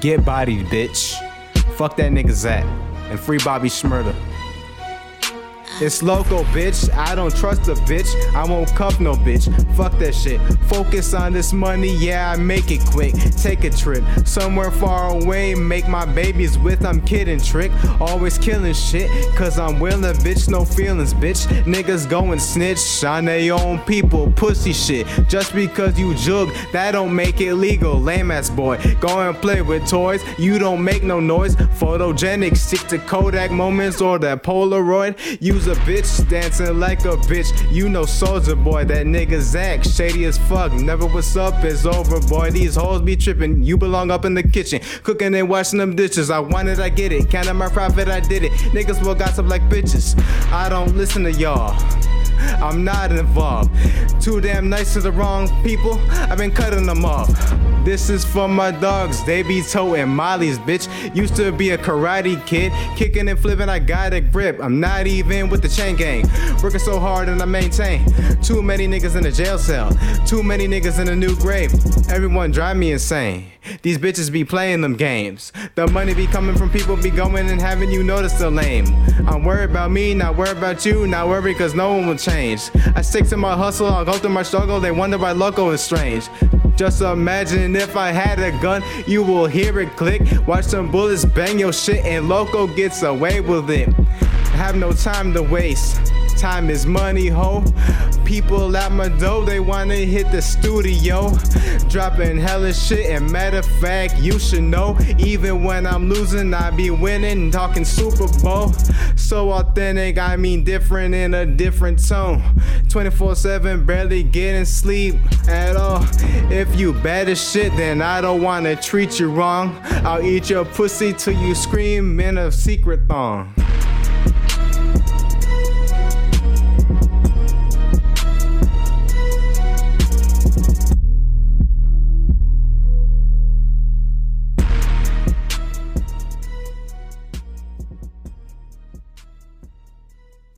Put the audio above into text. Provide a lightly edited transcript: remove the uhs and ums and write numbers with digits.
Get bodied, bitch. Fuck that nigga Zach. And free Bobby Shmurda. It's Loco, bitch. I don't trust a bitch. I won't cuff no bitch. Fuck that shit. Focus on this money. Yeah, I make it quick. Take a trip somewhere far away. Make my babies with. I'm kidding, trick. Always killing shit. Cause I'm willing, bitch. No feelings, bitch. Niggas going snitch on their own people. Pussy shit. Just because you jug, that don't make it legal. Lame ass boy. Go and play with toys. You don't make no noise. Photogenic. Stick to Kodak moments or that Polaroid. Use a bitch, dancing like a bitch. You know Soldier Boy, that nigga Zach, shady as fuck. Never what's up is over, boy. These hoes be tripping. You belong up in the kitchen, cooking and washing them dishes. I want it, I get it. Counting my profit, I did it. Niggas will gossip like bitches. I don't listen to y'all. I'm not involved. Too damn nice to the wrong people. I've been cutting them off. This is for my dogs. They be toting Molly's, bitch. Used to be a karate kid. Kicking and flipping, I got a grip. I'm not even with the chain gang. Working so hard and I maintain. Too many niggas in a jail cell. Too many niggas in a new grave. Everyone drive me insane. These bitches be playing them games. The money be coming from people be going and having you notice the lame. I'm worried about me, not worried about you. Not worried cause no one will change. I stick to my hustle, I'll go through my struggle. They wonder why Loco is strange. Just imagine if I had a gun, you will hear it click. Watch some bullets bang your shit and Loco gets away with it. I have no time to waste. Time is money, ho. People at my door, they wanna hit the studio. Dropping hella shit, and matter of fact, you should know. Even when I'm losing, I be winning, talking Super Bowl. So authentic, I mean different in a different tone. 24/7, barely getting sleep at all. If you bad as shit, then I don't wanna treat you wrong. I'll eat your pussy till you scream in a secret thong.